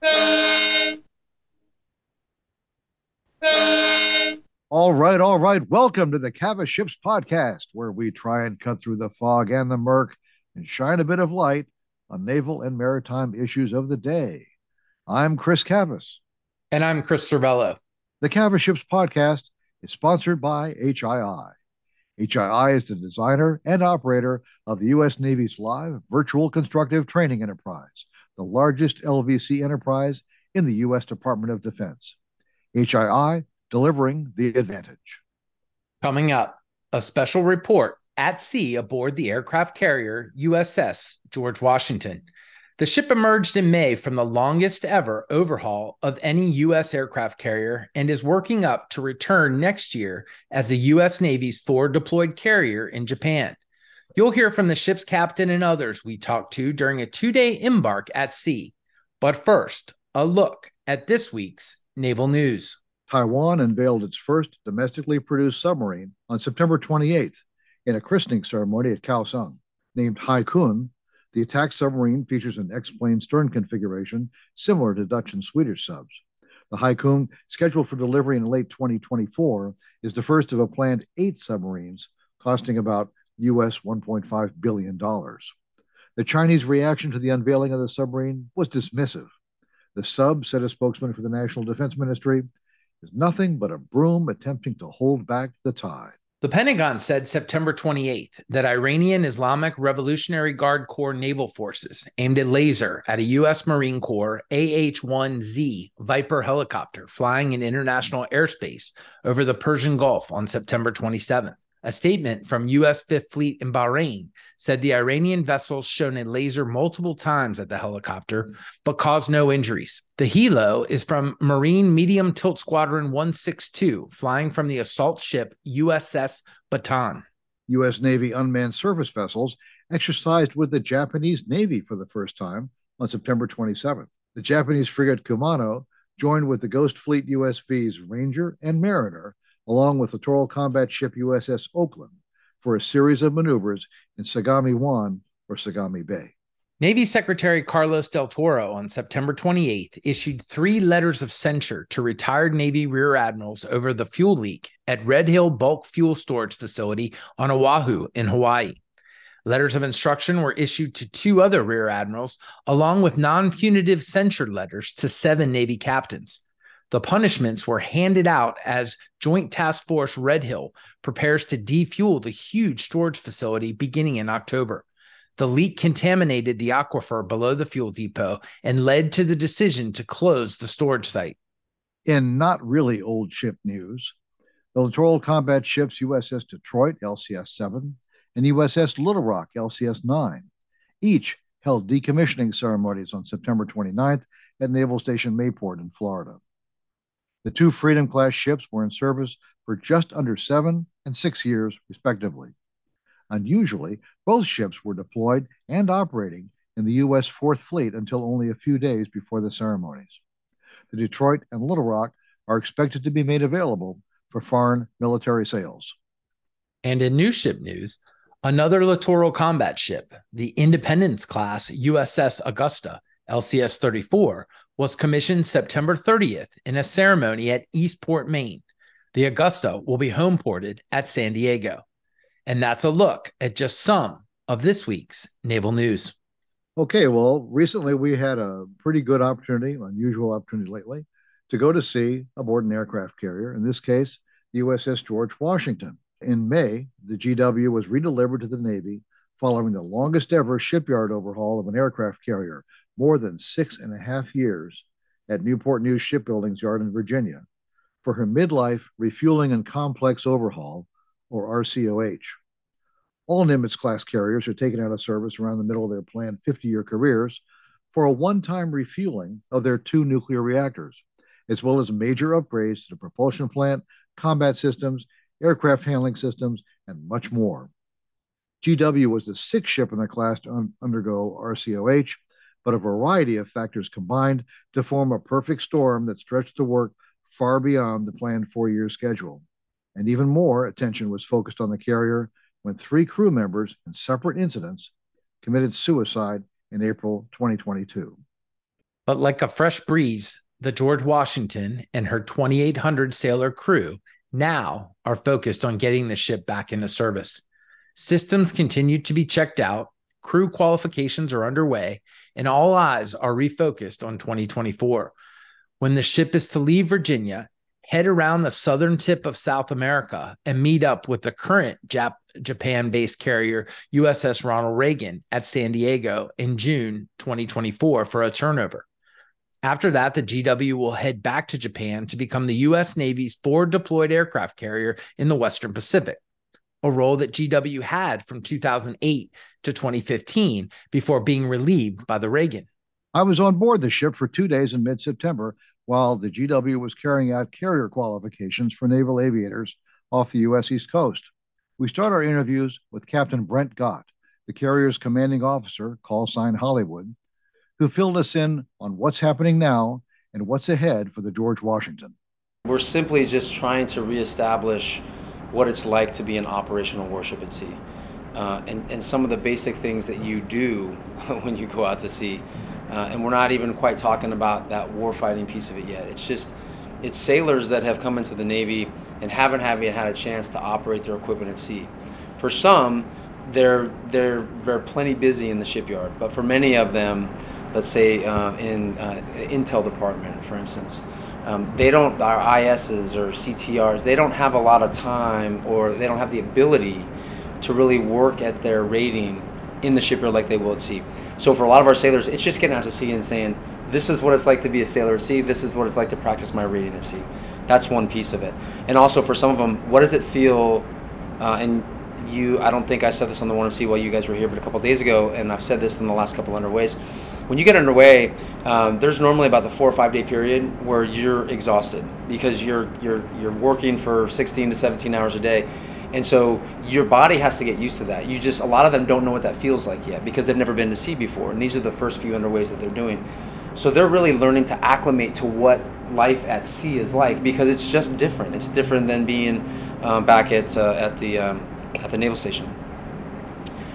All right. Welcome to the CavasShips Podcast, where we try and cut through the fog and the murk and shine a bit of light on naval and maritime issues of the day. I'm Chris Cavas. And I'm Chris Servello. The CavasShips Podcast is sponsored by HII. HII is the designer and operator of the U.S. Navy's live virtual constructive training enterprise, the largest LVC enterprise in the U.S. Department of Defense. HII, delivering the advantage. Coming up, a special report at sea aboard the aircraft carrier USS George Washington. The ship emerged in May from the longest ever overhaul of any U.S. aircraft carrier and is working up to return next year as the U.S. Navy's forward-deployed carrier in Japan. You'll hear from the ship's captain and others we talked to during a two-day embark at sea. But first, a look at this week's naval news. Taiwan unveiled its first domestically produced submarine on September 28th in a christening ceremony at Kaohsiung, named Haikun. The attack submarine features an X-plane stern configuration similar to Dutch and Swedish subs. The Haikun, scheduled for delivery in late 2024, is the first of a planned 8 submarines, costing about US $1.5 billion. The Chinese reaction to the unveiling of the submarine was dismissive. The sub, said a spokesman for the National Defense Ministry, is nothing but a broom attempting to hold back the tide. The Pentagon said September 28th that Iranian Islamic Revolutionary Guard Corps naval forces aimed a laser at a U.S. Marine Corps AH-1Z Viper helicopter flying in international airspace over the Persian Gulf on September 27th. A statement from U.S. Fifth Fleet in Bahrain said the Iranian vessel shone a laser multiple times at the helicopter, but caused no injuries. The Hilo is from Marine Medium Tilt Squadron 162, flying from the assault ship USS Bataan. U.S. Navy unmanned surface vessels exercised with the Japanese Navy for the first time on September 27th. The Japanese frigate Kumano joined with the Ghost Fleet USVs Ranger and Mariner, along with Littoral Combat Ship USS Oakland, for a series of maneuvers in Sagami Wan, or Sagami Bay. Navy Secretary Carlos Del Toro on September 28th issued 3 letters of censure to retired Navy Rear Admirals over the fuel leak at Red Hill Bulk Fuel Storage Facility on Oahu in Hawaii. Letters of instruction were issued to 2 other Rear Admirals, along with non-punitive censure letters to 7 Navy captains. The punishments were handed out as Joint Task Force Red Hill prepares to defuel the huge storage facility beginning in October. The leak contaminated the aquifer below the fuel depot and led to the decision to close the storage site. In not really old ship news, the Littoral Combat Ships USS Detroit, LCS 7, and USS Little Rock, LCS 9, each held decommissioning ceremonies on September 29th at Naval Station Mayport in Florida. The 2 Freedom-class ships were in service for just under 7 and 6 years, respectively. Unusually, both ships were deployed and operating in the U.S. 4th Fleet until only a few days before the ceremonies. The Detroit and Little Rock are expected to be made available for foreign military sales. And in new ship news, another littoral combat ship, the Independence-class USS Augusta, LCS 34, was commissioned September 30th in a ceremony at Eastport, Maine. The Augusta will be homeported at San Diego. And that's a look at just some of this week's naval news. Okay, well, recently we had a pretty good opportunity, unusual opportunity lately, to go to sea aboard an aircraft carrier, in this case, the USS George Washington. In May, the GW was redelivered to the Navy following the longest ever shipyard overhaul of an aircraft carrier, more than 6.5 years, at Newport News Shipbuilding's yard in Virginia for her midlife refueling and complex overhaul, or RCOH. All Nimitz-class carriers are taken out of service around the middle of their planned 50-year careers for a one-time refueling of their 2 nuclear reactors, as well as major upgrades to the propulsion plant, combat systems, aircraft handling systems, and much more. GW was the 6th ship in the class to undergo RCOH, but a variety of factors combined to form a perfect storm that stretched the work far beyond the planned 4-year schedule. And even more attention was focused on the carrier when 3 crew members in separate incidents committed suicide in April 2022. But like a fresh breeze, the George Washington and her 2,800 sailor crew now are focused on getting the ship back into service. Systems continue to be checked out, crew qualifications are underway, and all eyes are refocused on 2024, when the ship is to leave Virginia, head around the southern tip of South America, and meet up with the current Japan-based carrier USS Ronald Reagan at San Diego in June 2024 for a turnover. After that, the GW will head back to Japan to become the U.S. Navy's forward-deployed aircraft carrier in the Western Pacific, a role that GW had from 2008 to 2015 before being relieved by the Reagan. I was on board the ship for 2 days in mid-September while the GW was carrying out carrier qualifications for naval aviators off the U.S. East Coast. We start our interviews with Captain Brent Gott, the carrier's commanding officer, callsign Hollywood, who filled us in on what's happening now and what's ahead for the George Washington. We're simply just trying to reestablish what it's like to be an operational warship at sea. And some of the basic things that you do when you go out to sea. And we're not even quite talking about that warfighting piece of it yet. It's sailors that have come into the Navy and haven't had a chance to operate their equipment at sea. For some, they're plenty busy in the shipyard, but for many of them, let's say in Intel department, for instance, they don't, our ISs or CTRs, they don't have a lot of time or they don't have the ability to really work at their rating in the shipyard like they will at sea. So for a lot of our sailors, it's just getting out to sea and saying, this is what it's like to be a sailor at sea, this is what it's like to practice my rating at sea. That's one piece of it. And also for some of them, what does it feel, I don't think I said this on the 1MC while you guys were here, but a couple days ago, and I've said this in the last couple underways, when you get underway, there's normally about the 4 or 5 day period where you're exhausted because you're working for 16 to 17 hours a day. And so your body has to get used to that. A lot of them don't know what that feels like yet because they've never been to sea before. And these are the first few underways that they're doing. So they're really learning to acclimate to what life at sea is like because it's just different. It's different than being back at the naval station.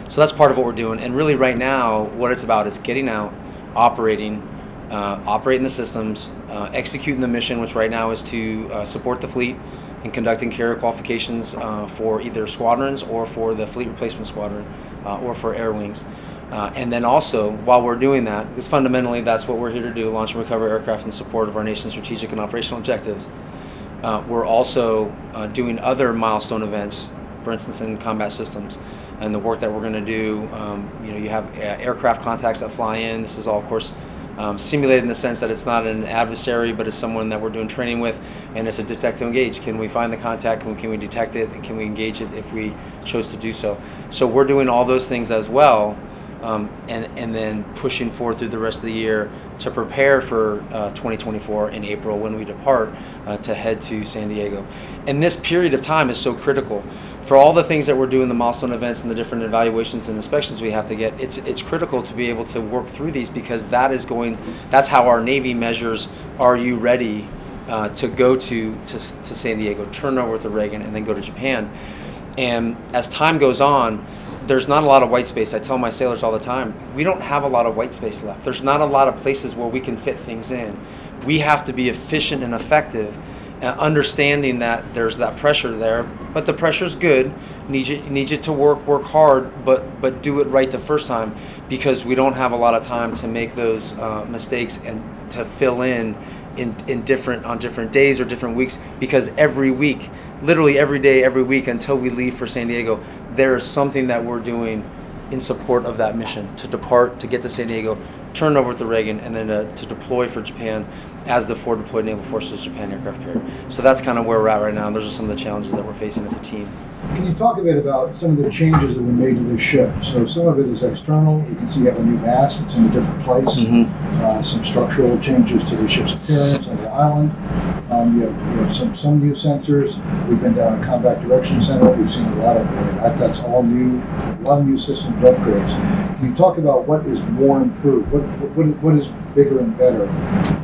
So that's part of what we're doing. And really right now, what it's about is getting out, operating the systems, executing the mission, which right now is to support the fleet in conducting carrier qualifications for either squadrons or for the fleet replacement squadron or for air wings. And then also, while we're doing that, because fundamentally that's what we're here to do, launch and recover aircraft in support of our nation's strategic and operational objectives, we're also doing other milestone events, for instance, in combat systems. And the work that we're going to do, you have aircraft contacts that fly in. This is all, of course, simulated in the sense that it's not an adversary, but it's someone that we're doing training with, and it's a detect to engage. Can we find the contact? Can we detect it? And can we engage it if we chose to do so? So we're doing all those things as well, and then pushing forward through the rest of the year to prepare for 2024 in April when we depart to head to San Diego. And this period of time is so critical. For all the things that we're doing, the milestone events and the different evaluations and inspections we have to get, it's critical to be able to work through these because that's how our Navy measures, are you ready to go to San Diego, turn over to Reagan, and then go to Japan. And as time goes on, there's not a lot of white space. I tell my sailors all the time, we don't have a lot of white space left. There's not a lot of places where we can fit things in. We have to be efficient and effective, understanding that there's that pressure there, but the pressure's good. Need you to work hard, but do it right the first time, because we don't have a lot of time to make those mistakes and to fill in different days or different weeks, because every week, literally every day, every week until we leave for San Diego, there is something that we're doing in support of that mission to depart, to get to San Diego, turn over to Reagan, and then to deploy for Japan as the forward deployed Naval Forces Japan aircraft carrier. So that's kind of where we're at right now. And those are some of the challenges that we're facing as a team. Can you talk a bit about some of the changes that were made to this ship? So some of it is external. You can see you have a new mast. It's in a different place. Mm-hmm. Some structural changes to the ship's appearance on the island. You have some new sensors. We've been down at Combat Direction Center. We've seen a lot of, that's all new, a lot of new system upgrades. You talk about what is more improved, what is bigger and better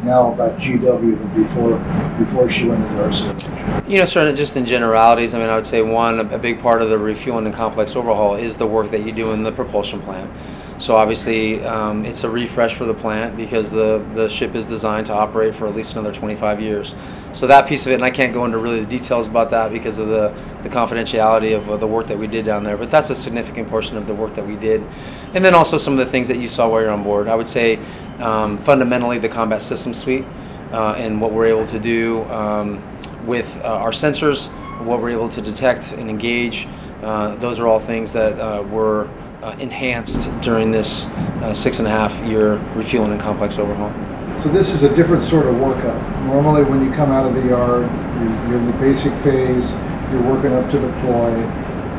now about GW than before she went to the RCOH? Certainly just in generalities, I would say one, a big part of the refueling and complex overhaul is the work that you do in the propulsion plant. So obviously it's a refresh for the plant because the ship is designed to operate for at least another 25 years. So that piece of it, and I can't go into really the details about that because of the confidentiality of the work that we did down there, but that's a significant portion of the work that we did. And then also some of the things that you saw while you're on board. I would say fundamentally the combat system suite and what we're able to do with our sensors, what we're able to detect and engage. Those are all things that were enhanced during this 6.5-year refueling and complex overhaul. So this is a different sort of workup. Normally when you come out of the yard, you're in the basic phase, you're working up to deploy.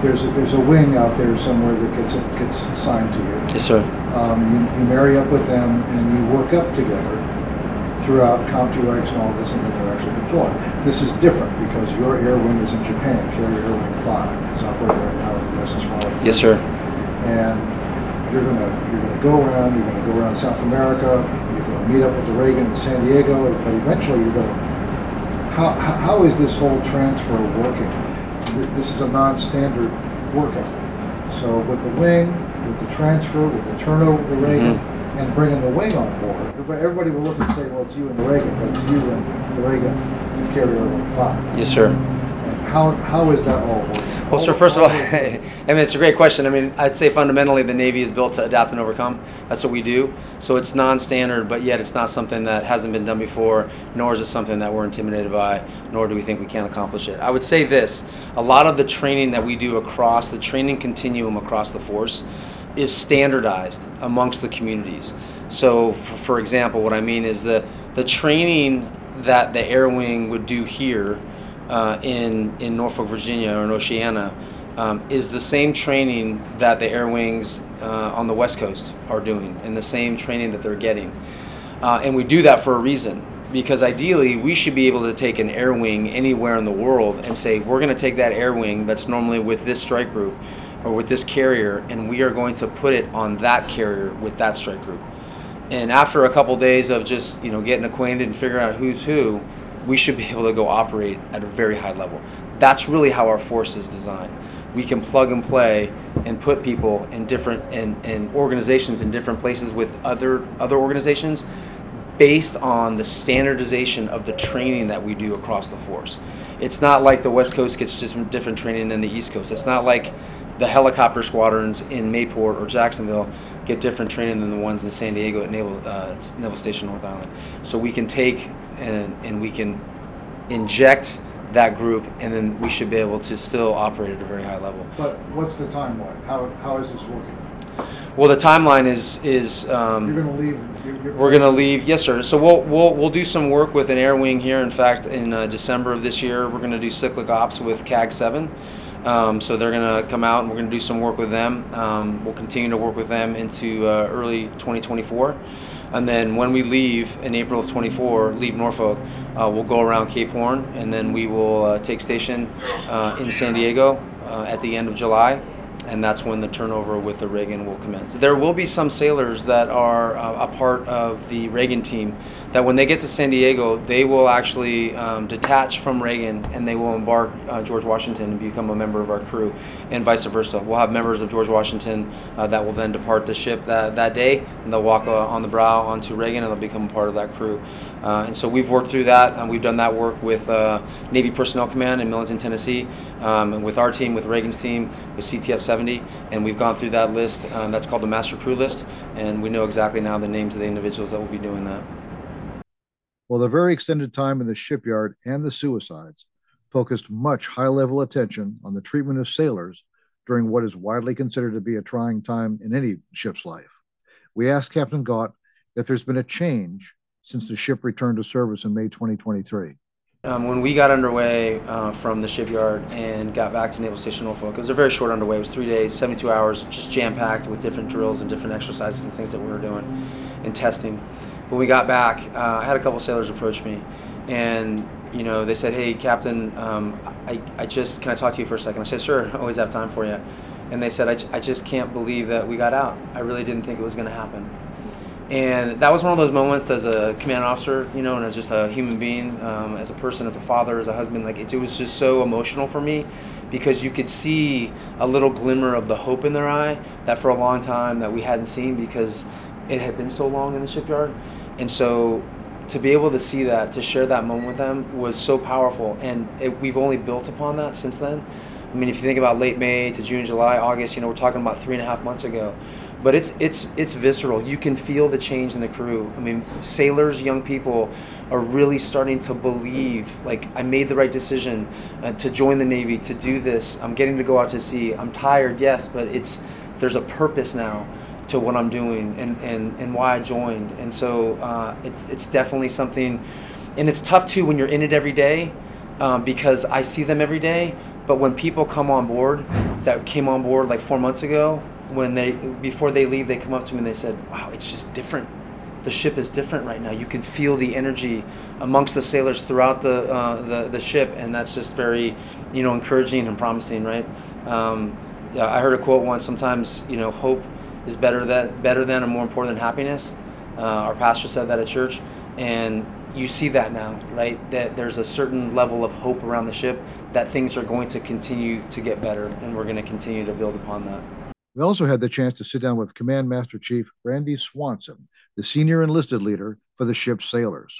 There's a wing out there somewhere that gets assigned to you. Yes, sir. You marry up with them and you work up together throughout CompTIAX and all this, and then they're actually deployed. This is different because your air wing is in Japan, Carrier Air Wing 5. It's operating right now at USS Ronald. Yes, sir. And you're gonna go around South America. You're gonna meet up with the Reagan in San Diego, but eventually you're gonna. How is this whole transfer working? This is a non-standard workout. So with the wing, with the transfer, with the turnover of the Reagan, and bringing the wing on board, everybody will look and say, "Well, it's you and the Reagan," but it's you and the Reagan and Carrier Wing 5. Yes, sir. And how is that all working? Well, sir, first of all, I mean, it's a great question. I mean, I'd say fundamentally the Navy is built to adapt and overcome. That's what we do. So it's non-standard, but yet it's not something that hasn't been done before, nor is it something that we're intimidated by, nor do we think we can't accomplish it. I would say this, a lot of the training that we do across the training continuum across the force is standardized amongst the communities. So, for example, what I mean is the training that the Air Wing would do here in Norfolk, Virginia, or in Oceana, is the same training that the Air Wings on the West Coast are doing, and the same training that they're getting. And we do that for a reason, because ideally we should be able to take an Air Wing anywhere in the world and say, we're gonna take that Air Wing that's normally with this strike group or with this carrier, and we are going to put it on that carrier with that strike group. And after a couple days of just, you know, getting acquainted and figuring out who's who, we should be able to go operate at a very high level. That's really how our force is designed. We can plug and play and put people in different and organizations in different places with other organizations based on the standardization of the training that we do across the force. It's not like the West Coast gets just different training than the East Coast. It's not like the helicopter squadrons in Mayport or Jacksonville get different training than the ones in San Diego at Naval Station North Island. So we can take and we can inject that group, and then we should be able to still operate at a very high level. But what's the timeline? How is this working? Well, the timeline is you're going to leave. We're going to leave. Yes, sir. So we'll do some work with an Air Wing here. In fact, in December of this year, we're going to do cyclic ops with CAG 7. So they're going to come out, and we're going to do some work with them. We'll continue to work with them into early 2024. And then when we leave in April of 24, leave Norfolk, we'll go around Cape Horn, and then we will take station in San Diego at the end of July. And that's when the turnover with the Reagan will commence. There will be some sailors that are a part of the Reagan team that when they get to San Diego, they will actually detach from Reagan, and they will embark George Washington and become a member of our crew, and vice versa. We'll have members of George Washington that will then depart the ship that day, and they'll walk on the brow onto Reagan, and they'll become part of that crew. And so we've worked through that, and we've done that work with Navy Personnel Command in Millington, Tennessee, and with our team, with Reagan's team, with CTF-70, and we've gone through that list. That's called the Master Crew List, and we know exactly now the names of the individuals that will be doing that. Well, the very extended time in the shipyard and the suicides focused much high-level attention on the treatment of sailors during what is widely considered to be a trying time in any ship's life. We asked Captain Gott if there's been a change since the ship returned to service in May 2023. When we got underway from the shipyard and got back to Naval Station Norfolk, it was a very short underway. It was 3 days, 72 hours, just jam-packed with different drills and different exercises and things that we were doing and testing. When we got back, I had a couple sailors approach me, and you know, they said, "Hey, Captain, can I talk to you for a second?" I said, "Sure, I always have time for you." And they said, "I just can't believe that we got out. I really didn't think it was going to happen." And that was one of those moments as a command officer, you know, and as just a human being, as a person, as a father, as a husband, like it was just so emotional for me because you could see a little glimmer of the hope in their eye that for a long time that we hadn't seen because it had been so long in the shipyard. And so to be able to see that, to share that moment with them was so powerful. And we've only built upon that since then. I mean, if you think about late May to June, July, August, you know, we're talking about 3.5 months ago. But it's visceral. You can feel the change in the crew. I mean, sailors, young people are really starting to believe, like, I made the right decision to join the Navy, to do this. I'm getting to go out to sea. I'm tired, yes, but there's a purpose now to what I'm doing and why I joined. And so it's definitely something, and it's tough too when you're in it every day because I see them every day. But when people come on board, that came on board like 4 months ago, before they leave, they come up to me and they said, wow, it's just different. The ship is different right now. You can feel the energy amongst the sailors throughout the ship, and that's just very, you know, encouraging and promising, right? Yeah, I heard a quote once, sometimes, you know, hope is better than or more important than happiness. Our pastor said that at church, and you see that now, right? That there's a certain level of hope around the ship that things are going to continue to get better, and we're going to continue to build upon that. We also had the chance to sit down with Command Master Chief Randy Swanson, the senior enlisted leader for the ship's sailors.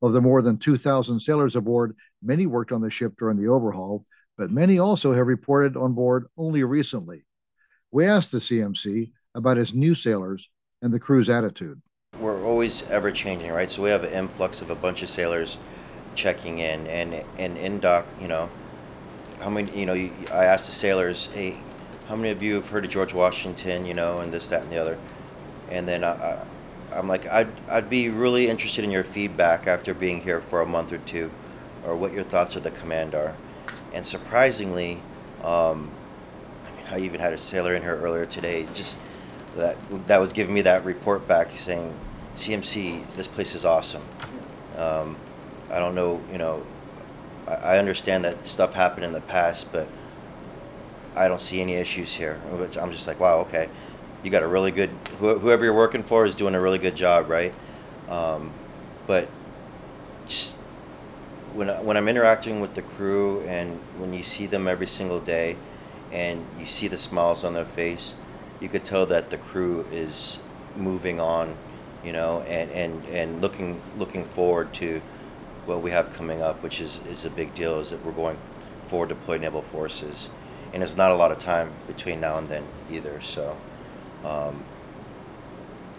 Of the more than 2,000 sailors aboard, many worked on the ship during the overhaul, but many also have reported on board only recently. We asked the CMC about his new sailors and the crew's attitude. We're always ever changing, right? So we have an influx of a bunch of sailors checking in, and in dock, you know, how many, you know, I asked the sailors, hey, how many of you have heard of George Washington, you know, and this, that, and the other? And then I'm like, I'd be really interested in your feedback after being here for a month or two, or what your thoughts of the command are. And surprisingly, I mean, I even had a sailor in here earlier today, just that was giving me that report back saying, CMC, this place is awesome. I don't know, you know, I understand that stuff happened in the past, but I don't see any issues here. I'm just like, wow, okay. You got a really good, whoever you're working for is doing a really good job, right? But just when I'm interacting with the crew and when you see them every single day and you see the smiles on their face, you could tell that the crew is moving on, you know, and looking forward to what we have coming up, which is a big deal, is that we're going forward to deploy naval forces. And there's not a lot of time between now and then either. So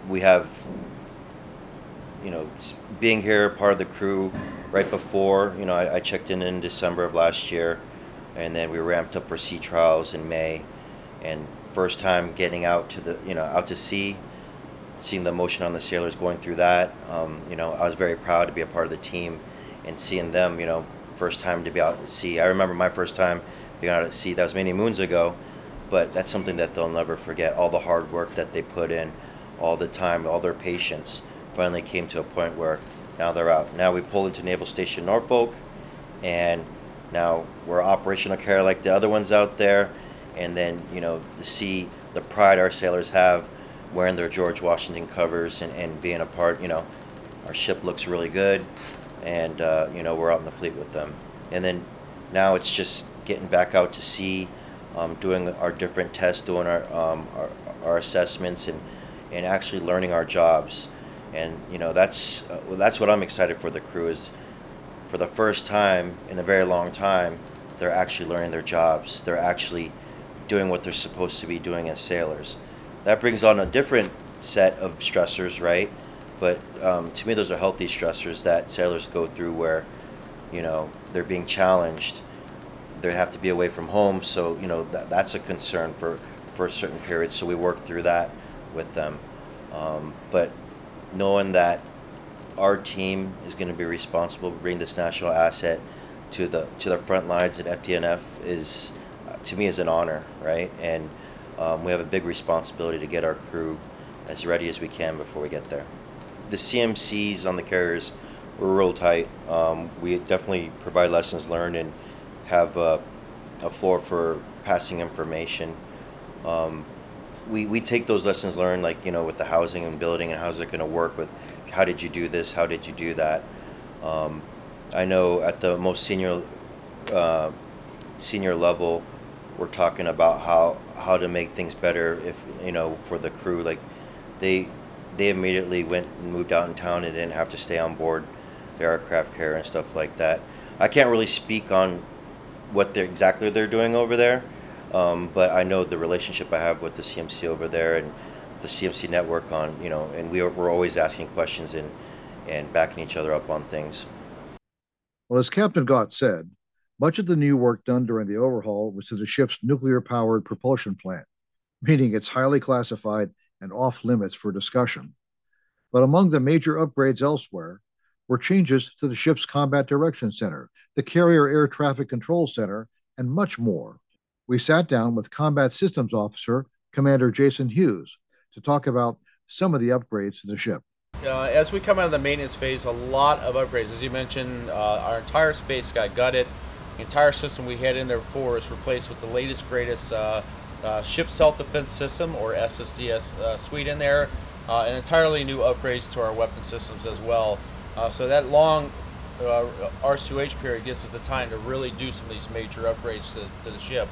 we have, you know, being here, part of the crew right before, you know, I checked in December of last year, and then we ramped up for sea trials in May. And first time getting out to the, you know, out to sea, seeing the emotion on the sailors going through that. You know, I was very proud to be a part of the team and seeing them, you know, first time to be out at sea. I remember my first time being out at sea, that was many moons ago, but that's something that they'll never forget. All the hard work that they put in, all the time, all their patience, finally came to a point where now they're out. Now we pull into Naval Station Norfolk, and now we're operational care like the other ones out there, and then, you know, to see the pride our sailors have wearing their George Washington covers and being a part, you know, our ship looks really good, and, you know, we're out in the fleet with them. And then now it's just getting back out to sea, doing our different tests, doing our assessments, and actually learning our jobs. And, you know, that's what I'm excited for the crew is, for the first time in a very long time, they're actually learning their jobs. They're actually doing what they're supposed to be doing as sailors. That brings on a different set of stressors, right? But to me, those are healthy stressors that sailors go through where, you know, they're being challenged. They have to be away from home, so, you know, that's a concern for a certain period, so we work through that with them. But knowing that our team is going to be responsible to bring this national asset to the front lines at FDNF is, to me, is an honor, right? And we have a big responsibility to get our crew as ready as we can before we get there. The CMCs on the carriers were real tight. We definitely provide lessons learned and have a floor for passing information. we take those lessons learned, like, you know, with the housing and building and how's it going to work with, how did you do this, how did you do that. I know at the most senior level, we're talking about how to make things better, if you know, for the crew. Like they immediately went and moved out in town and didn't have to stay on board their aircraft carrier and stuff like that. I can't really speak on what they're doing over there, but I know the relationship I have with the CMC over there and the CMC network on, you know, and we're always asking questions and backing each other up on things. Well, as Captain Gott said, much of the new work done during the overhaul was to the ship's nuclear-powered propulsion plant, meaning it's highly classified and off-limits for discussion. But among the major upgrades elsewhere were changes to the ship's Combat Direction Center, the Carrier Air Traffic Control Center, and much more. We sat down with Combat Systems Officer Commander Jason Hughes to talk about some of the upgrades to the ship. As we come out of the maintenance phase, a lot of upgrades. As you mentioned, our entire space got gutted. The entire system we had in there before is replaced with the latest, greatest ship self-defense system, or SSDS suite in there, and entirely new upgrades to our weapon systems as well. So that long RCOH period gives us the time to really do some of these major upgrades to the ship.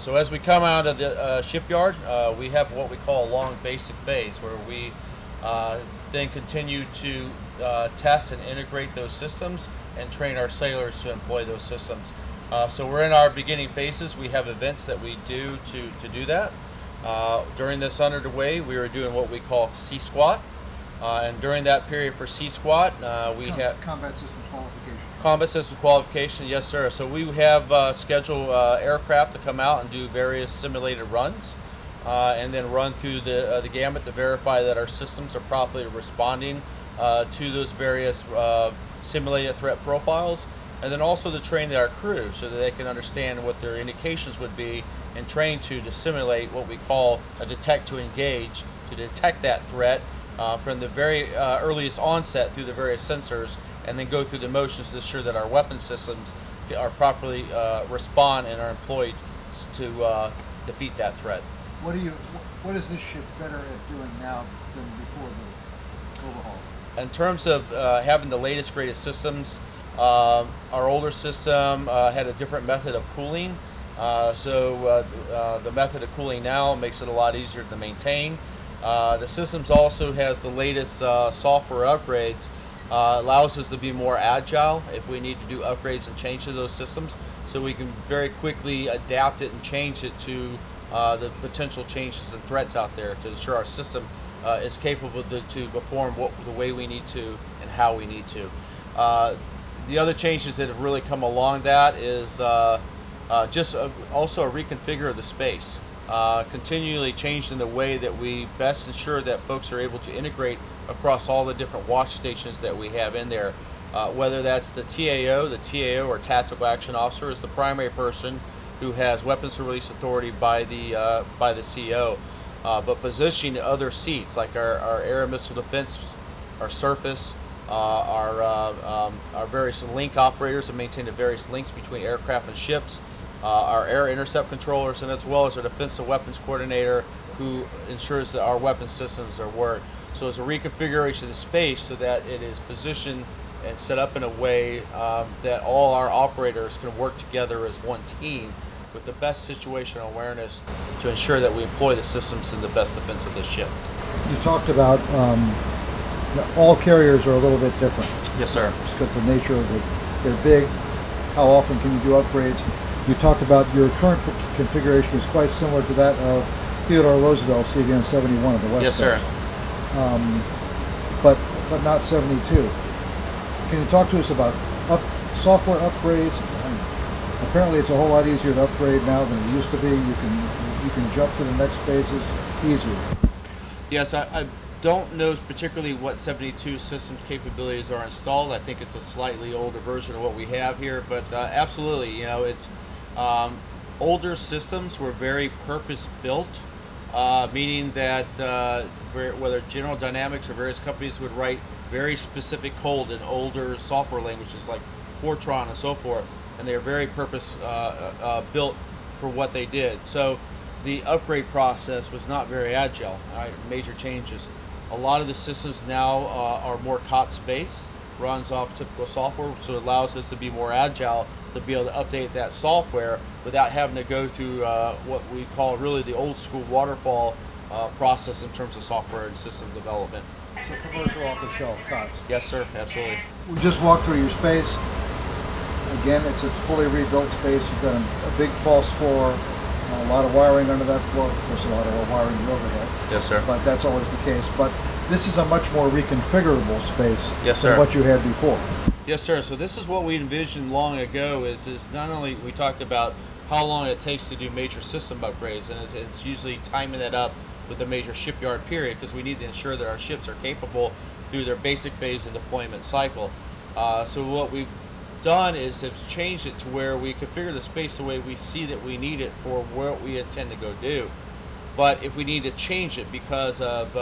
So as we come out of the shipyard, we have what we call a long basic phase, where we then continue to test and integrate those systems and train our sailors to employ those systems. So we're in our beginning phases. We have events that we do to do that. During this underway, we were doing what we call C-Squat. And during that period for C-Squat, we have... Combat System Qualification. Combat System Qualification, yes, sir. So we have scheduled aircraft to come out and do various simulated runs, and then run through the gamut to verify that our systems are properly responding to those various simulated threat profiles, and then also to train our crew so that they can understand what their indications would be and train to simulate what we call a detect to engage, to detect that threat from the very earliest onset through the various sensors, and then go through the motions to ensure that our weapon systems are properly respond and are employed to defeat that threat. What is this ship better at doing now than before the overhaul? In terms of having the latest, greatest systems, our older system had a different method of cooling. So the method of cooling now makes it a lot easier to maintain. The systems also has the latest software upgrades. Allows us to be more agile if we need to do upgrades and change to those systems, so we can very quickly adapt it and change it to the potential changes and threats out there to ensure our system is capable to perform the way we need to and how we need to. The other changes that have really come along that is also a reconfigure of the space, continually changing the way that we best ensure that folks are able to integrate across all the different watch stations that we have in there, whether that's the TAO, or Tactical Action Officer is the primary person who has weapons release authority by the CO. But positioning other seats, like our air and missile defense, our surface, our various link operators that maintain the various links between aircraft and ships, our air intercept controllers, and as well as our defensive weapons coordinator, who ensures that our weapon systems are worked. So it's a reconfiguration of the space so that it is positioned and set up in a way that all our operators can work together as one team, with the best situational awareness to ensure that we employ the systems in the best defense of this ship. You talked about all carriers are a little bit different. Yes, sir. Just because the nature of it, they're big. How often can you do upgrades? You talked about your current configuration is quite similar to that of Theodore Roosevelt CVN 71 of the West Coast. Yes, sir. But not 72. Can you talk to us about software upgrades? Apparently, it's a whole lot easier to upgrade now than it used to be. You can jump to the next phases easier. Yes, I don't know particularly what 72 systems capabilities are installed. I think it's a slightly older version of what we have here, but absolutely, you know, it's older systems were very purpose-built, meaning that whether General Dynamics or various companies would write very specific code in older software languages like Fortran and so forth. And they are very purpose built for what they did. So the upgrade process was not very agile. Major changes. A lot of the systems now are more COTS-based, runs off typical software, so it allows us to be more agile, to be able to update that software without having to go through what we call really the old school waterfall process in terms of software and system development. So commercial off-the-shelf COTS. Yes, sir, absolutely. We just walked through your space. Again, it's a fully rebuilt space. You've got a big false floor, a lot of wiring under that floor. Of course, a lot of wiring overhead. Yes, sir. But that's always the case. But this is a much more reconfigurable space than what you had before. Yes, sir. So this is what we envisioned long ago is not only we talked about how long it takes to do major system upgrades, and it's usually timing that up with the major shipyard period because we need to ensure that our ships are capable through their basic phase and deployment cycle. So what we've done is have changed it to where we configure the space the way we see that we need it for what we intend to go do. But if we need to change it because of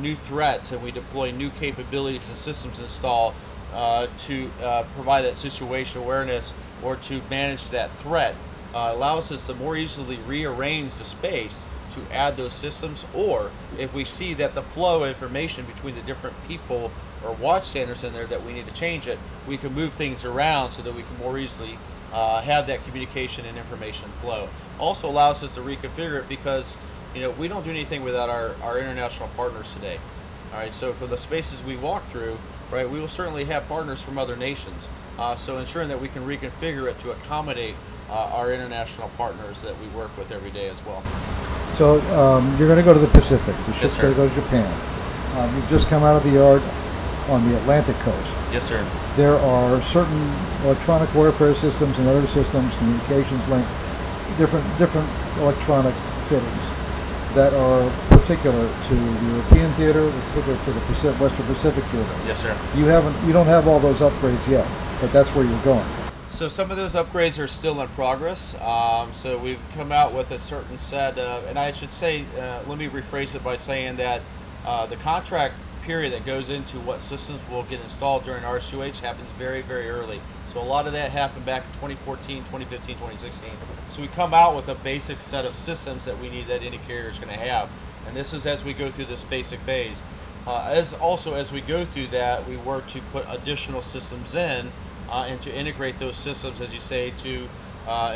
new threats and we deploy new capabilities and systems install to provide that situational awareness or to manage that threat, allows us to more easily rearrange the space to add those systems, or if we see that the flow of information between the different people or watch standards in there that we need to change it, we can move things around so that we can more easily have that communication and information flow. Also allows us to reconfigure it because, you know, we don't do anything without our international partners today. All right, so for the spaces we walk through, right, we will certainly have partners from other nations. So ensuring that we can reconfigure it to accommodate our international partners that we work with every day as well. So you're going to go to the Pacific. The ship's going to go to Japan. You've just come out of the yard on the Atlantic coast. Yes, sir. There are certain electronic warfare systems and other systems, communications link, different electronic fittings that are particular to the European theater, particular to the Pacific, Western Pacific theater. Yes, sir. You don't have all those upgrades yet, but that's where you're going. So some of those upgrades are still in progress. So we've come out with a certain set of, and I should say, let me rephrase it by saying that the contract period that goes into what systems will get installed during RCOH happens very, very early. So a lot of that happened back in 2014, 2015, 2016. So we come out with a basic set of systems that we need that any carrier is going to have. And this is as we go through this basic phase. As we go through that, we work to put additional systems in and to integrate those systems, as you say, to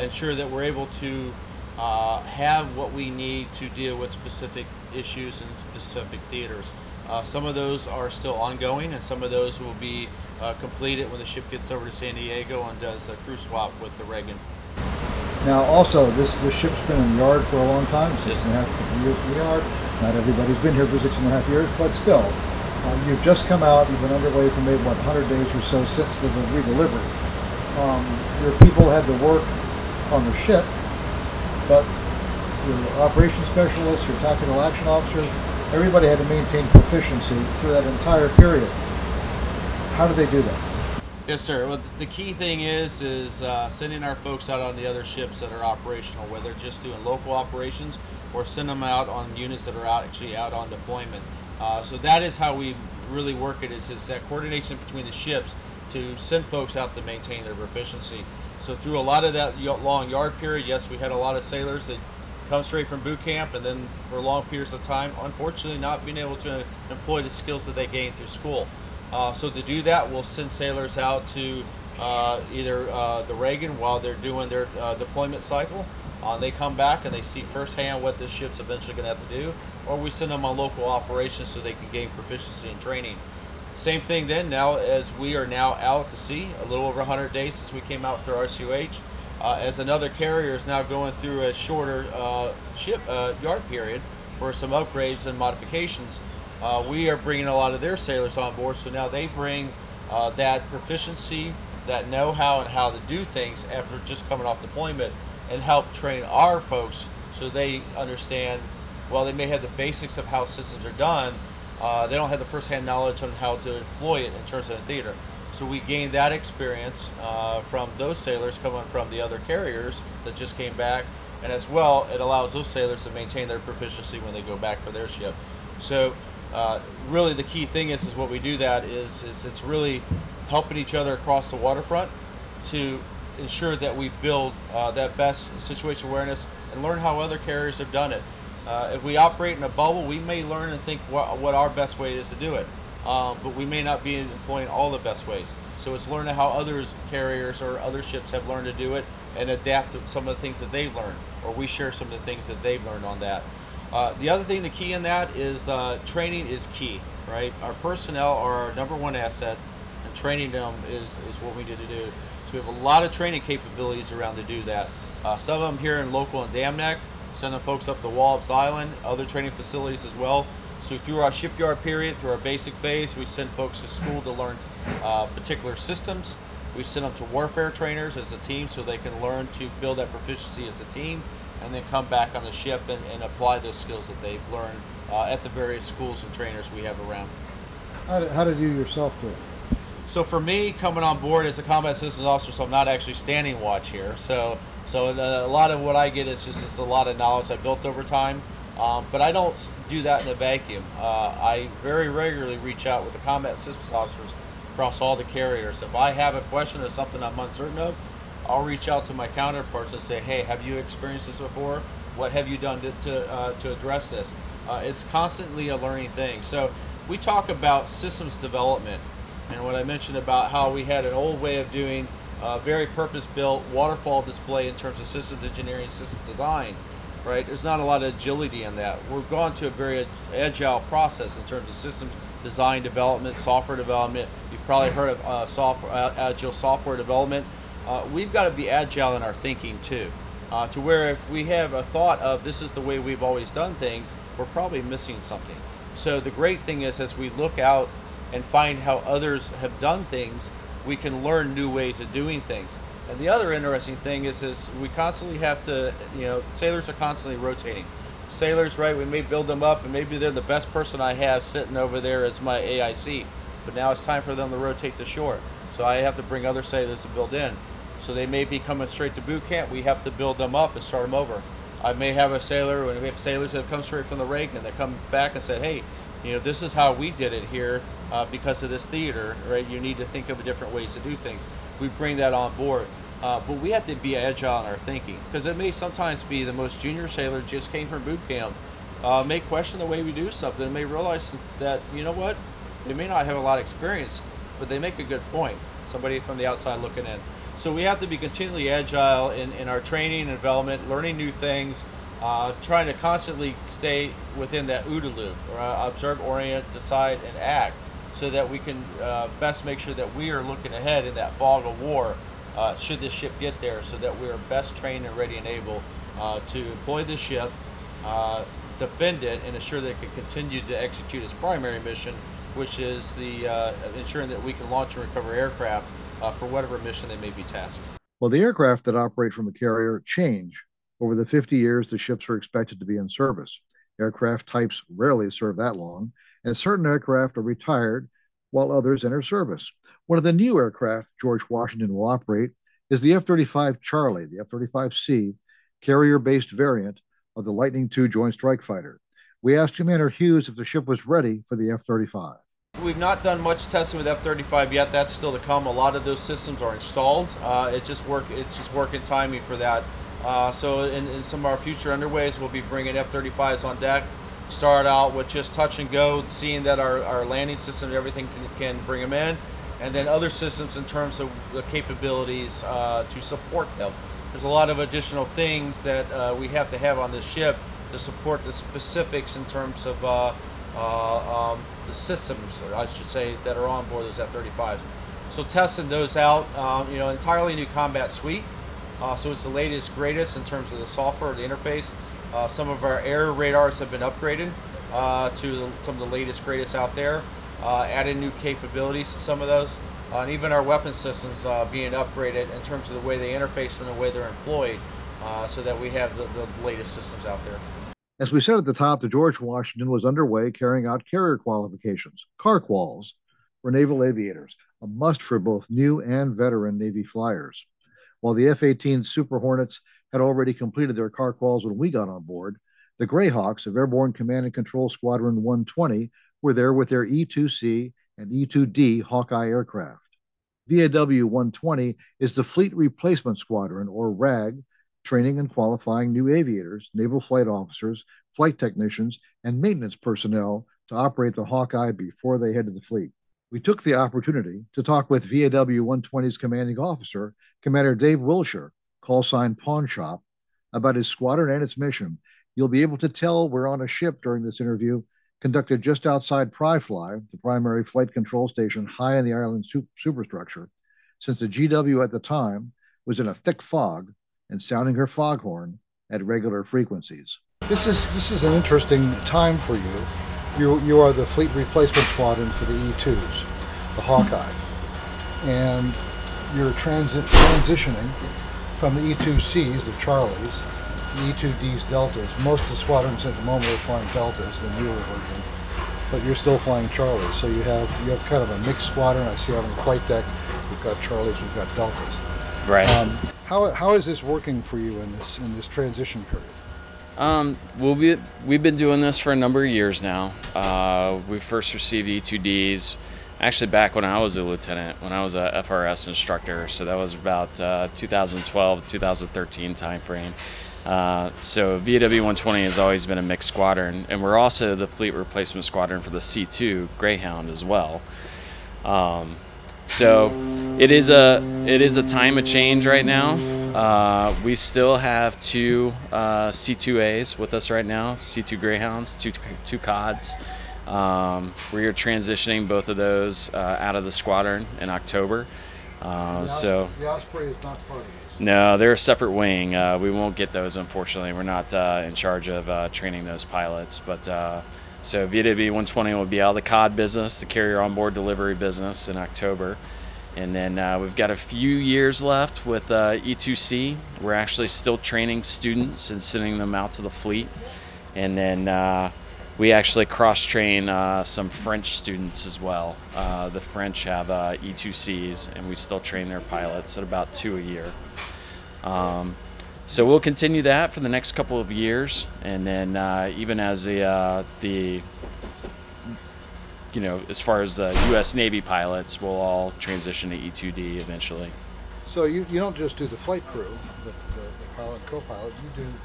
ensure that we're able to have what we need to deal with specific issues in specific theaters. Some of those are still ongoing, and some of those will be completed when the ship gets over to San Diego and does a crew swap with the Reagan. Now, also, this ship's been in the yard for a long time, 6.5 years in the yard. Not everybody's been here for 6.5 years, but still, you've just come out. You've been underway for maybe, what, 100 days or so since the redelivery. Your people had to work on the ship, but your operations specialist, your tactical action officer, everybody had to maintain proficiency through that entire period. How did they do that? Yes, sir. Well, the key thing is sending our folks out on the other ships that are operational, whether just doing local operations or send them out on units that are actually out on deployment. So that is how we really work it. It's that coordination between the ships to send folks out to maintain their proficiency. So through a lot of that long yard period, yes, we had a lot of sailors that come straight from boot camp, and then for long periods of time, unfortunately, not being able to employ the skills that they gained through school. So to do that, we'll send sailors out to either the Reagan while they're doing their deployment cycle. They come back and they see firsthand what the ship's eventually going to have to do, or we send them on local operations so they can gain proficiency in training. Same thing then. Now, as we are now out to sea, a little over 100 days since we came out through RCOH. As another carrier is now going through a shorter yard period for some upgrades and modifications, we are bringing a lot of their sailors on board, so now they bring that proficiency, that know-how and how to do things after just coming off deployment, and help train our folks so they understand, while they may have the basics of how systems are done, they don't have the first-hand knowledge on how to employ it in terms of the theater. So we gained that experience from those sailors coming from the other carriers that just came back, and as well, it allows those sailors to maintain their proficiency when they go back for their ship. So really the key thing is what we do that is it's really helping each other across the waterfront to ensure that we build that best situational awareness and learn how other carriers have done it. If we operate in a bubble, we may learn and think what our best way is to do it, but we may not be employing all the best ways. So it's learning how other carriers or other ships have learned to do it and adapt to some of the things that they've learned, or we share some of the things that they've learned on that. The other thing, the key in that is training is key, right? Our personnel are our number one asset, and training them is what we need to do. So we have a lot of training capabilities around to do that. Some of them here in local and Dam Neck, sending folks up to Wallops Island, other training facilities as well. So through our shipyard period, through our basic phase, we send folks to school to learn particular systems. We send them to warfare trainers as a team so they can learn to build that proficiency as a team, and then come back on the ship and apply those skills that they've learned at the various schools and trainers we have around. How did you yourself do it? So for me, coming on board as a combat systems officer, so I'm not actually standing watch here. So a lot of what I get is just a lot of knowledge I built over time. But I don't do that in a vacuum. I very regularly reach out with the combat systems officers across all the carriers. If I have a question or something I'm uncertain of, I'll reach out to my counterparts and say, hey, have you experienced this before? What have you done to address this? It's constantly a learning thing. So we talk about systems development, and what I mentioned about how we had an old way of doing very purpose-built waterfall display in terms of systems engineering and systems design, right? There's not a lot of agility in that. We've gone to a very agile process in terms of systems design development, software development. You've probably heard of agile software development. We've got to be agile in our thinking too, to where if we have a thought of this is the way we've always done things, we're probably missing something. So the great thing is, as we look out and find how others have done things, we can learn new ways of doing things. And the other interesting thing is we constantly have to, you know, sailors are constantly rotating. Sailors, right, we may build them up and maybe they're the best person I have sitting over there as my AIC, but now it's time for them to rotate to shore. So I have to bring other sailors to build in. So they may be coming straight to boot camp. We have to build them up and start them over. I may have a sailor, and we have sailors that have come straight from the rank, and they come back and say, hey, you know, this is how we did it here because of this theater, right? You need to think of different ways to do things. We bring that on board. But we have to be agile in our thinking, because it may sometimes be the most junior sailor just came from boot camp, may question the way we do something, and may realize that, you know what, they may not have a lot of experience, but they make a good point, somebody from the outside looking in. So we have to be continually agile in our training and development, learning new things, trying to constantly stay within that OODA loop, or observe, orient, decide, and act, so that we can best make sure that we are looking ahead in that fog of war, should this ship get there, so that we are best trained and ready and able to employ the ship, defend it, and ensure that it can continue to execute its primary mission, which is the ensuring that we can launch and recover aircraft for whatever mission they may be tasked. Well, the aircraft that operate from a carrier change. Over the 50 years, the ships were expected to be in service. Aircraft types rarely serve that long, and certain aircraft are retired while others enter service. One of the new aircraft George Washington will operate is the F-35 Charlie, the F-35C, carrier-based variant of the Lightning II Joint Strike Fighter. We asked Commander Hughes if the ship was ready for the F-35. We've not done much testing with F-35 yet. That's still to come. A lot of those systems are installed. It's just working timing for that. So in some of our future underways, we'll be bringing F-35s on deck. Start out with just touch and go, seeing that our landing system and everything can bring them in, and then other systems in terms of the capabilities to support them. There's a lot of additional things that we have to have on this ship to support the specifics in terms of the systems, or I should say, that are on board those F-35s. So testing those out, you know, entirely new combat suite. So it's the latest, greatest in terms of the software, the interface. Some of our air radars have been upgraded to some of the latest, greatest out there, added new capabilities to some of those, and even our weapon systems being upgraded in terms of the way they interface and the way they're employed, so that we have the latest systems out there. As we said at the top, the George Washington was underway carrying out carrier qualifications, CARQUALs, for naval aviators, a must for both new and veteran Navy flyers. While the F-18 Super Hornets had already completed their CARQUALs when we got on board, the Greyhawks of Airborne Command and Control Squadron 120 were there with their E-2C and E-2D Hawkeye aircraft. VAW-120 is the Fleet Replacement Squadron, or RAG, training and qualifying new aviators, naval flight officers, flight technicians, and maintenance personnel to operate the Hawkeye before they head to the fleet. We took the opportunity to talk with VAW-120's commanding officer, Commander Dave Wilshire, callsign Pawn Shop, about his squadron and its mission. You'll be able to tell we're on a ship during this interview, conducted just outside Pryfly, the primary flight control station high in the island superstructure, since the GW at the time was in a thick fog and sounding her foghorn at regular frequencies. This is an interesting time for you. You are the fleet replacement squadron for the E-2s, the Hawkeye, and you're transitioning from the E-2Cs, the Charlies, the E-2Ds, Deltas. Most of the squadrons at the moment are flying Deltas, the newer version, but you're still flying Charlies. So you have kind of a mixed squadron. I see out on the flight deck, we've got Charlies, we've got Deltas. Right. How is this working for you in this transition period? We've been doing this for a number of years now. We first received E-2Ds actually back when I was a lieutenant, when I was a FRS instructor. So that was about 2012, 2013 timeframe. So VAW-120 has always been a mixed squadron, and we're also the fleet replacement squadron for the C2 Greyhound as well. So it is a time of change right now. We still have two C2As with us right now, C2 Greyhounds, two CODs. We are transitioning both of those out of the squadron in October. So the Osprey is not part of this. No, they're a separate wing. We won't get those, unfortunately. We're not in charge of training those pilots. But so VAW-120 will be out of the COD business, the carrier onboard delivery business, in October. And then we've got a few years left with E2C. We're actually still training students and sending them out to the fleet. And then we actually cross-train some French students as well. The French have E2Cs, and we still train their pilots at about two a year. So we'll continue that for the next couple of years. And then even as the as far as the U.S. Navy pilots, we'll all transition to E-2D eventually. So you don't just do the flight crew, the pilot and co-pilot.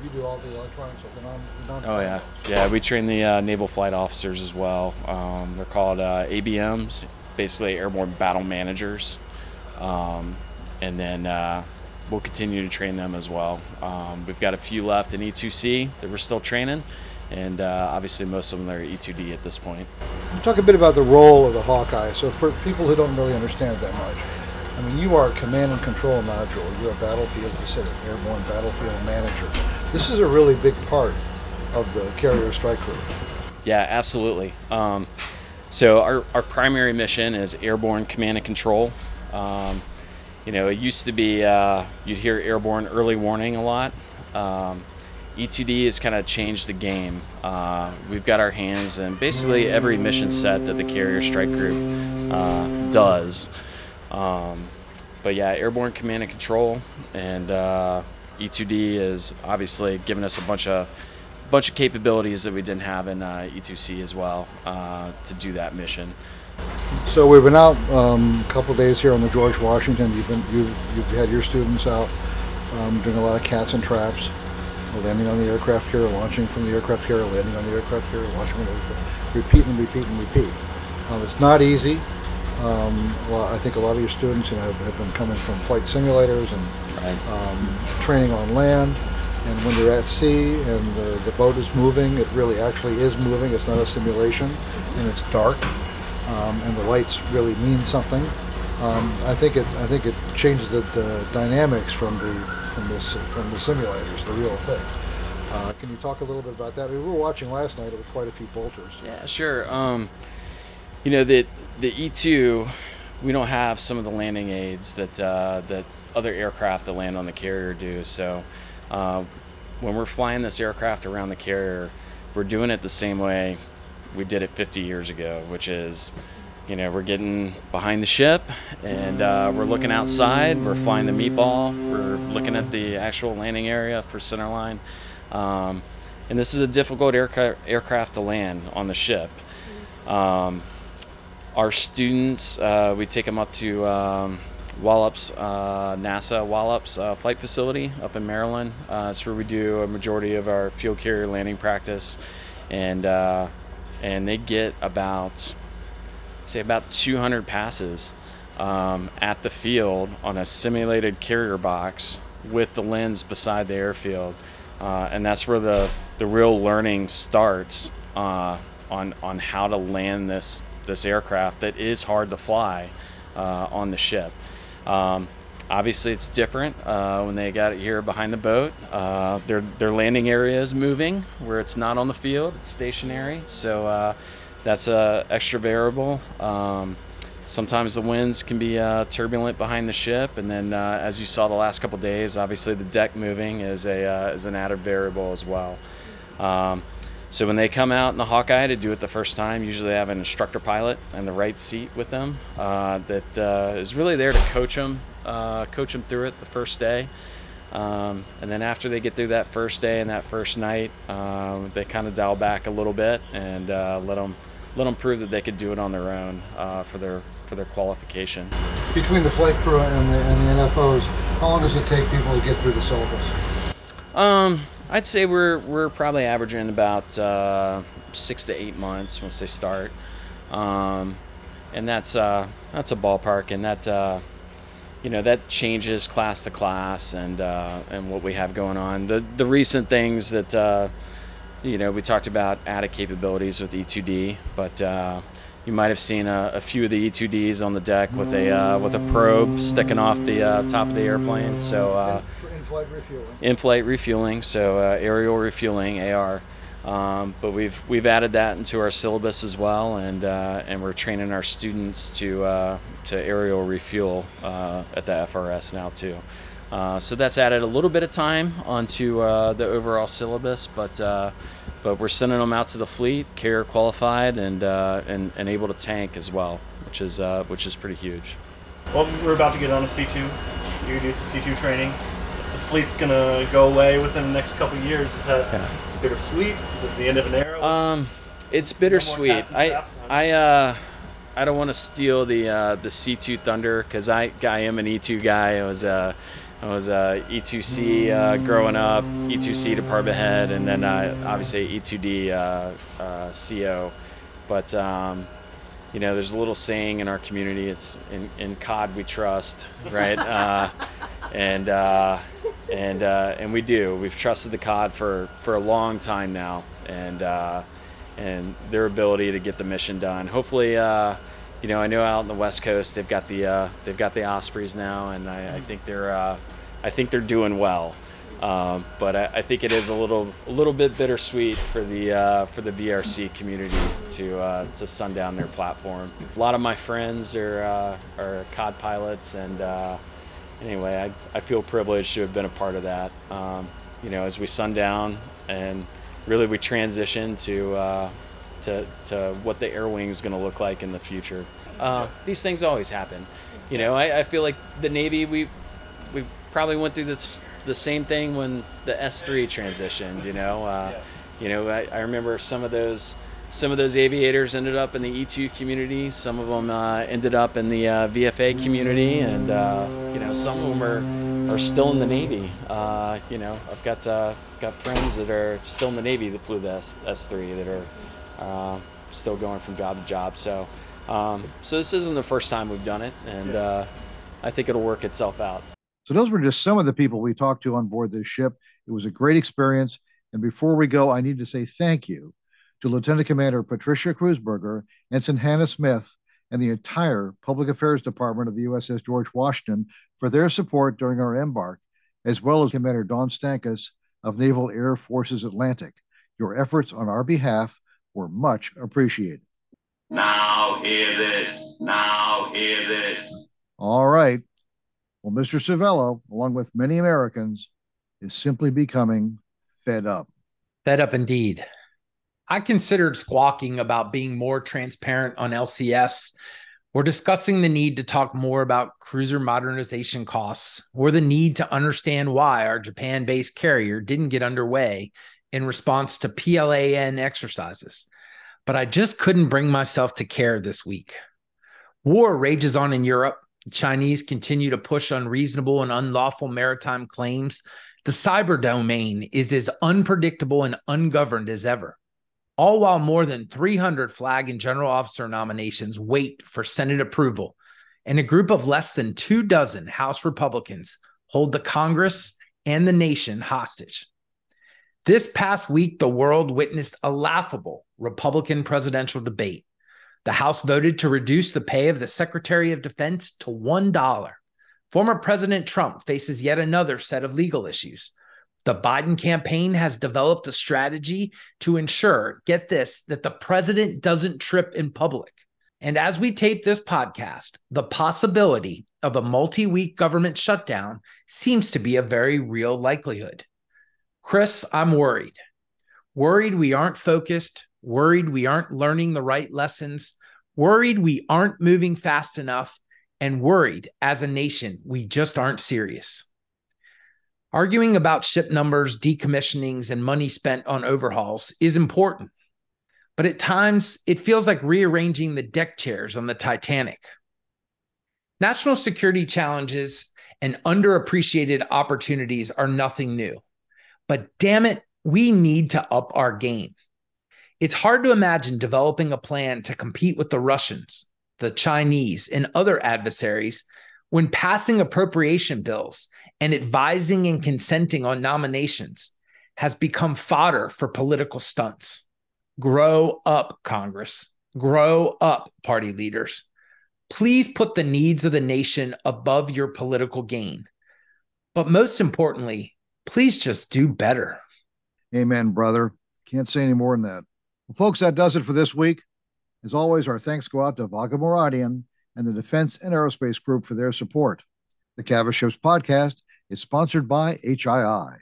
You do all the electronics, like the non. Oh yeah, pilots. Yeah. We train the naval flight officers as well. They're called ABMs, basically airborne battle managers, and then we'll continue to train them as well. We've got a few left in E-2C that we're still training. And obviously most of them are E-2D at this point. Talk a bit about the role of the Hawkeye. So for people who don't really understand it that much, I mean, you are a command and control module. You're a battlefield, you said, an airborne battlefield manager. This is a really big part of the carrier strike group. Yeah, absolutely. So our primary mission is airborne command and control. It used to be you'd hear airborne early warning a lot. E2D has kind of changed the game. We've got our hands in basically every mission set that the Carrier Strike Group does. But yeah, airborne command and control, and E2D is obviously giving us a bunch of capabilities that we didn't have in E2C as well to do that mission. So we've been out a couple days here on the George Washington. You've had your students out doing a lot of cats and traps. Landing on the aircraft carrier, launching from the aircraft carrier, landing on the aircraft carrier, launching from the aircraft carrier, repeat and repeat and repeat. It's not easy. I think a lot of your students have been coming from flight simulators and right. Training on land. And when they're at sea and the boat is moving, it really actually is moving. It's not a simulation, and it's dark, and the lights really mean something. I think it changes the dynamics from the simulators, the real thing. Can you talk a little bit about that? I mean, we were watching last night with quite a few bolters. Yeah, sure. The E2, we don't have some of the landing aids that other aircraft that land on the carrier do. So when we're flying this aircraft around the carrier, we're doing it the same way we did it 50 years ago, which is we're getting behind the ship, and we're looking outside, we're flying the meatball, we're looking at the actual landing area for centerline. And this is a difficult aircraft to land on the ship. Our students, we take them up to Wallops, NASA Wallops flight facility up in Maryland. It's where we do a majority of our fuel carrier landing practice, and they get about, I'd say about 200 passes at the field on a simulated carrier box with the lens beside the airfield, and that's where the real learning starts on how to land this aircraft that is hard to fly on the ship. Obviously, it's different when they got it here behind the boat. Their landing area is moving, where it's not on the field; it's stationary. So that's a extra variable. Sometimes the winds can be turbulent behind the ship, and then as you saw the last couple days, obviously the deck moving is an added variable as well. So when they come out in the Hawkeye to do it the first time, usually they have an instructor pilot in the right seat with them that is really there to coach them through it the first day. And then after they get through that first day and that first night, they kind of dial back a little bit and let them prove that they could do it on their own for their qualification. Between the flight crew and the NFOs, how long does it take people to get through the syllabus? I'd say we're probably averaging about 6 to 8 months once they start, and that's a ballpark, and that that changes class to class and what we have going on. The recent things that we talked about added capabilities with E-2D, but you might have seen a few of the E-2Ds on the deck with a probe sticking off the top of the airplane. So. In-flight refueling. In-flight refueling, so aerial refueling, AR. But we've added that into our syllabus as well, and we're training our students to aerial refuel at the FRS now too. So that's added a little bit of time onto the overall syllabus, but we're sending them out to the fleet, carrier qualified, and able to tank as well, which is pretty huge. Well, we're about to get on a C2. You do some C2 training. The fleet's gonna go away within the next couple of years. Is that bittersweet? Is it the end of an era? It's bittersweet. I don't want to steal the C2 thunder, because I am an E2 guy. I was a E2C growing up, E2C department head, and then obviously E2D CO. But there's a little saying in our community. It's in COD we trust, right? And we do. We've trusted the COD for a long time now, and their ability to get the mission done. Hopefully, I know out on the West Coast they've got the Ospreys now, and I think they're doing well. But I think it is a little bit bittersweet for the VRC community to sundown their platform. A lot of my friends are COD pilots, and anyway, I feel privileged to have been a part of that. As we sundown and really we transition to what the air wing is going to look like in the future. These things always happen. I feel like the Navy, we probably went through the same thing when the S3 transitioned. I remember some of those aviators ended up in the E2 community. Some of them ended up in the VFA community, and some of them are still in the Navy. I've got friends that are still in the Navy that flew the S3 that are still going from job to job. So, so this isn't the first time we've done it, and I think it'll work itself out. So those were just some of the people we talked to on board this ship. It was a great experience. And before we go, I need to say thank you to Lieutenant Commander Patricia Kreuzberger, Ensign Hannah Smith, and the entire Public Affairs Department of the USS George Washington for their support during our embark, as well as Commander Don Stankus of Naval Air Forces Atlantic. Your efforts on our behalf were much appreciated. Now hear this. Now hear this. All right. Well, Mr. Servello, along with many Americans, is simply becoming fed up. Fed up indeed. I considered squawking about being more transparent on LCS, or discussing the need to talk more about cruiser modernization costs, or the need to understand why our Japan-based carrier didn't get underway in response to PLAN exercises. But I just couldn't bring myself to care this week. War rages on in Europe, The Chinese continue to push unreasonable and unlawful maritime claims. The cyber domain is as unpredictable and ungoverned as ever, all while more than 300 flag and general officer nominations wait for Senate approval, and a group of less than 24 House Republicans hold the Congress and the nation hostage. This past week, the world witnessed a laughable Republican presidential debate. The House voted to reduce the pay of the Secretary of Defense to $1. Former President Trump faces yet another set of legal issues. The Biden campaign has developed a strategy to ensure, get this, that the president doesn't trip in public. And as we tape this podcast, the possibility of a multi-week government shutdown seems to be a very real likelihood. Chris, I'm worried. Worried we aren't focused, worried we aren't learning the right lessons, worried we aren't moving fast enough, and worried as a nation we just aren't serious. Arguing about ship numbers, decommissionings, and money spent on overhauls is important, but at times it feels like rearranging the deck chairs on the Titanic. National security challenges and underappreciated opportunities are nothing new. But damn it, we need to up our game. It's hard to imagine developing a plan to compete with the Russians, the Chinese, and other adversaries when passing appropriation bills and advising and consenting on nominations has become fodder for political stunts. Grow up, Congress. Grow up, party leaders. Please put the needs of the nation above your political gain. But most importantly, please just do better. Amen, brother. Can't say any more than that. Well, folks, that does it for this week. As always, our thanks go out to Vaga Moradian and the Defense and Aerospace Group for their support. The CavasShips Podcast is sponsored by HII.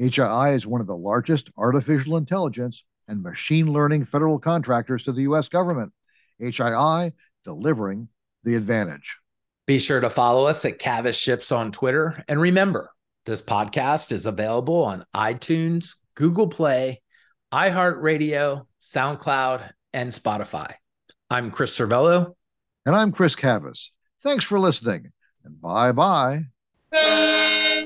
HII is one of the largest artificial intelligence and machine learning federal contractors to the U.S. government. HII, delivering the advantage. Be sure to follow us at CavasShips on Twitter. And remember, this podcast is available on iTunes, Google Play, iHeartRadio, SoundCloud, and Spotify. I'm Chris Servello. And I'm Chris Cavas. Thanks for listening, and bye-bye.